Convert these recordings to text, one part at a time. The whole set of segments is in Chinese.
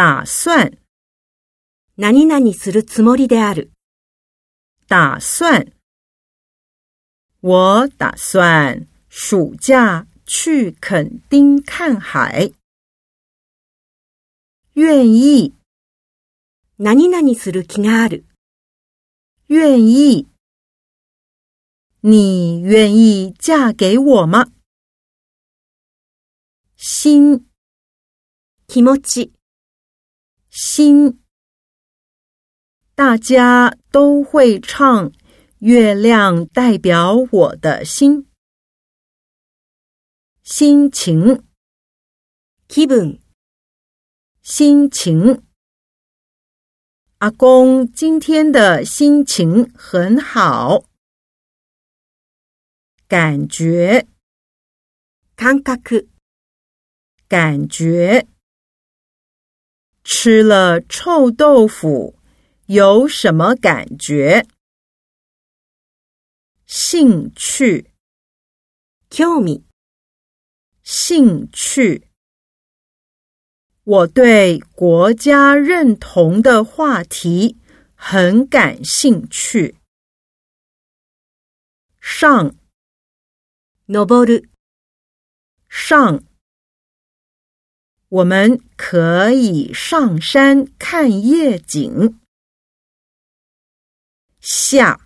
打算何々するつもりである。打算我打算暑假去垦丁看海。愿意何々する気がある。愿意你愿意嫁给我吗？心気持ち心大家都会唱月亮代表我的心。心情気分心情阿公今天的心情很好。感觉感覚感觉吃了臭豆腐有什么感觉？兴趣興味兴趣我对国家认同的话题很感兴趣。上登る上我们可以上山看夜景。下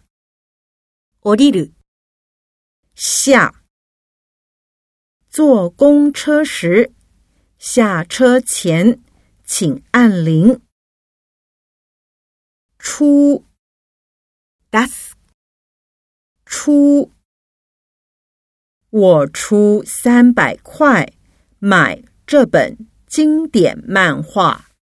降りる下坐公车时下车前请按铃。出出す出我出300块买这本经典漫画。